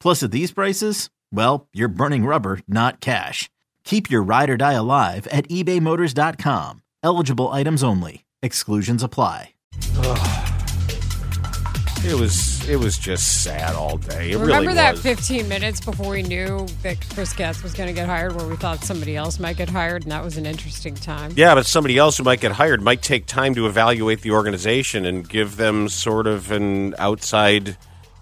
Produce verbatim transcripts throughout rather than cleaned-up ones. Plus, at these prices, well, you're burning rubber, not cash. Keep your ride or die alive at ebay motors dot com. Eligible items only. Exclusions apply. Ugh. It was it was just sad all day. It Remember really that was. fifteen minutes before we knew that Chris Getz was going to get hired, where we thought somebody else might get hired, and that was an interesting time. Yeah, but somebody else who might get hired might take time to evaluate the organization and give them sort of an outside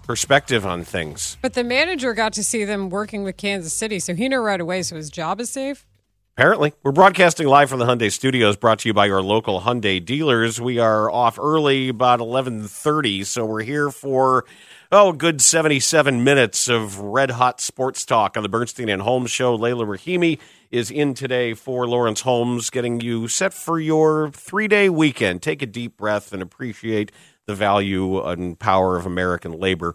perspective on things. But the manager got to see them working with Kansas City, so he knew right away, so his job is safe? Apparently. We're broadcasting live from the Hyundai Studios, brought to you by your local Hyundai dealers. We are off early, about eleven thirty, so we're here for, oh, a good seventy-seven minutes of red-hot sports talk on the Bernstein and Holmes Show. Layla Rahimi is in today for Lawrence Holmes, getting you set for your three-day weekend. Take a deep breath and appreciate the value and power of American labor.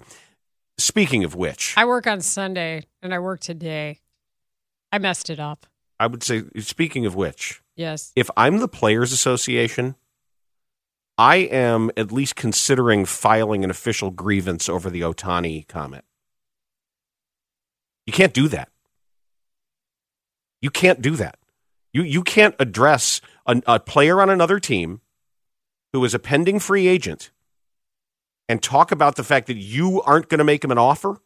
Speaking of which, I work on Sunday and I work today. I messed it up. I would say, speaking of which, yes, if I'm the Players Association, I am at least considering filing an official grievance over the Ohtani comment. You can't do that. You can't do that. You you can't address a, a player on another team who is a pending free agent and talk about the fact that you aren't going to make him an offer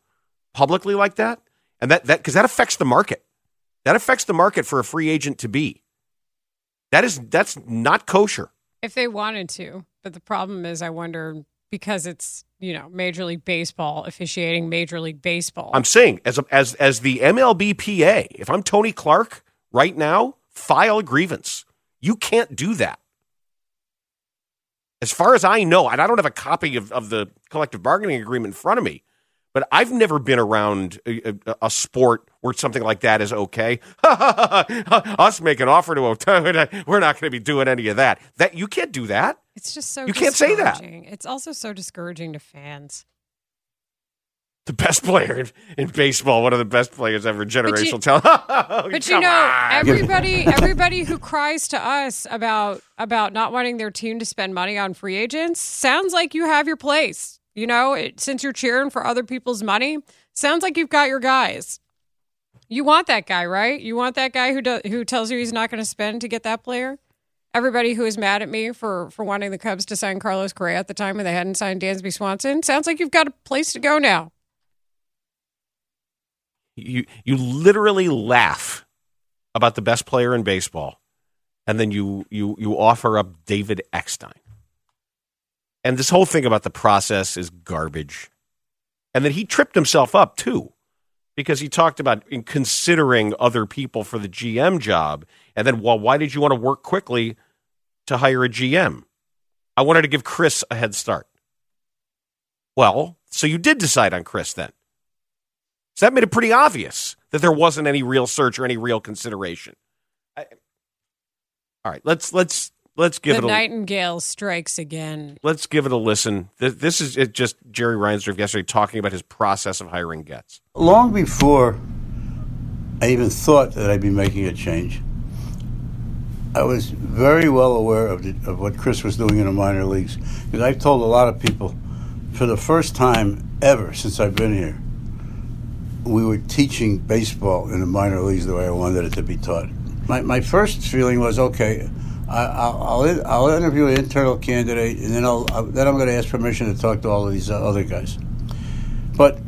publicly like that, and that that because that affects the market. That affects the market for a free agent to be. That is that's not kosher. If they wanted to, but the problem is, I wonder, because it's, you know, Major League Baseball officiating Major League Baseball. I'm saying as a, as as the M L B P A, if I'm Tony Clark right now, file a grievance. You can't do that. As far as I know, and I don't have a copy of, of the collective bargaining agreement in front of me, but I've never been around a, a, a sport where something like that is okay. Us make an offer to Ohtani, we're not going to be doing any of that. That you can't do that. It's just so you can't say that. It's also so discouraging to fans. The best player in, in baseball, one of the best players ever, generational talent. But you, but you know, on. everybody, everybody who cries to us about about not wanting their team to spend money on free agents, sounds like you have your place. You know, it, since you're cheering for other people's money, sounds like you've got your guys. You want that guy, right? You want that guy who do, who tells you he's not going to spend to get that player. Everybody who is mad at me for, for wanting the Cubs to sign Carlos Correa at the time when they hadn't signed Dansby Swanson, sounds like you've got a place to go now. You you literally laugh about the best player in baseball, and then you you you offer up David Eckstein. And this whole thing about the process is garbage. And then he tripped himself up, too, because he talked about considering other people for the G M job. And then, well, why did you want to work quickly to hire a G M? I wanted to give Chris a head start. Well, so you did decide on Chris then. So that made it pretty obvious that there wasn't any real search or any real consideration. I, all right, let's let's let's give the it a nightingale strikes again. Let's give it a listen. This, this is it just Jerry Reinsdorf yesterday talking about his process of hiring Getz. Long before I even thought that I'd be making a change, I was very well aware of the, of what Chris was doing in the minor leagues. Because I've told a lot of people, for the first time ever since I've been here, we were teaching baseball in the minor leagues the way I wanted it to be taught. My my first feeling was, okay, I, I'll, I'll I'll interview an internal candidate, and then I'll, I'll then I'm going to ask permission to talk to all of these other guys. But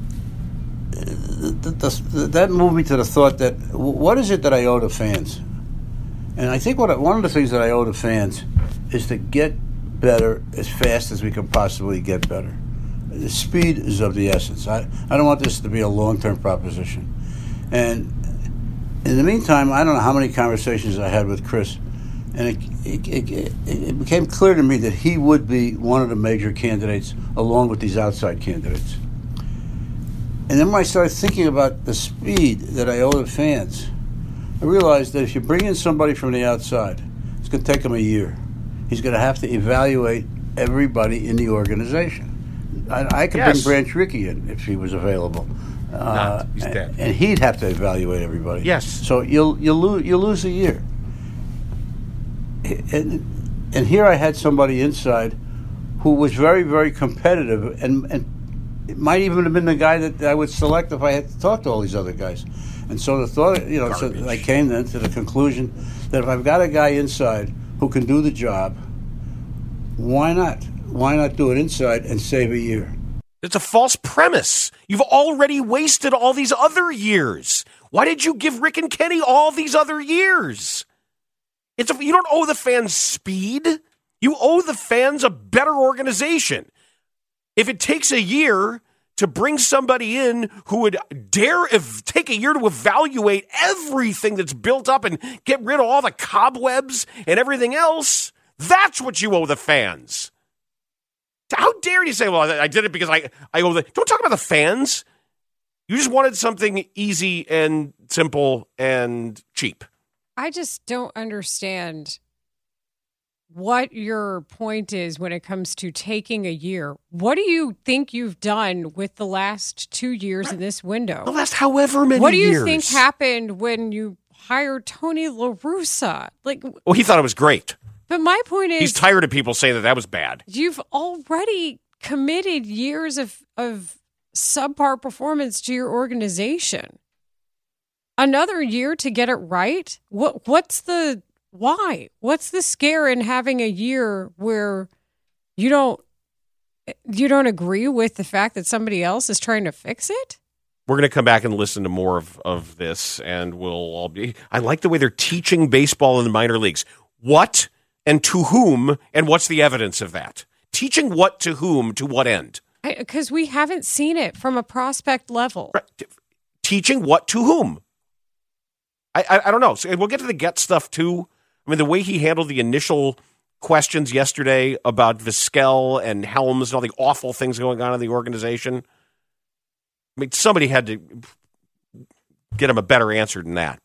th- th- th- that moved me to the thought that w- what is it that I owe to fans? And I think what I, one of the things that I owe to fans is to get better as fast as we can possibly get better. The speed is of the essence. I, I don't want this to be a long-term proposition. And in the meantime, I don't know how many conversations I had with Chris, and it, it, it, it became clear to me that he would be one of the major candidates along with these outside candidates. And then when I started thinking about the speed that I owe the fans, I realized that if you bring in somebody from the outside, it's going to take him a year. He's going to have to evaluate everybody in the organization. I, I could yes. bring Branch Rickey in if he was available. Uh, Not. He's dead. And, and he'd have to evaluate everybody. Yes. So you'll you'll lose you'll lose a year. And and here I had somebody inside who was very very competitive, and and it might even have been the guy that I would select if I had to talk to all these other guys. And so the thought, you know, so I came then to the conclusion that if I've got a guy inside who can do the job, why not? Why not do it inside and save a year? It's a false premise. You've already wasted all these other years. Why did you give Rick and Kenny all these other years? It's a, you don't owe the fans speed. You owe the fans a better organization. If it takes a year to bring somebody in who would dare if, take a year to evaluate everything that's built up and get rid of all the cobwebs and everything else, that's what you owe the fans. How dare you say, well, I did it because I, I owe the... Don't talk about the fans. You just wanted something easy and simple and cheap. I just don't understand what your point is when it comes to taking a year. What do you think you've done with the last two years in this window? The last however many years. What do you years? think happened when you hired Tony La Russa? Like, well, he thought it was great. But my point is... He's tired of people saying that that was bad. You've already committed years of, of subpar performance to your organization. Another year to get it right? What What's the... Why? What's the scare in having a year where you don't you don't agree with the fact that somebody else is trying to fix it? We're going to come back and listen to more of, of this, and we'll all be... I like the way they're teaching baseball in the minor leagues. What and to whom, and what's the evidence of that? Teaching what to whom to what end? Because we haven't seen it from a prospect level. Right. Teaching what to whom? I, I I don't know. So we'll get to the Getz stuff, too. I mean, the way he handled the initial questions yesterday about Vizquel and Helms and all the awful things going on in the organization. I mean, somebody had to get him a better answer than that.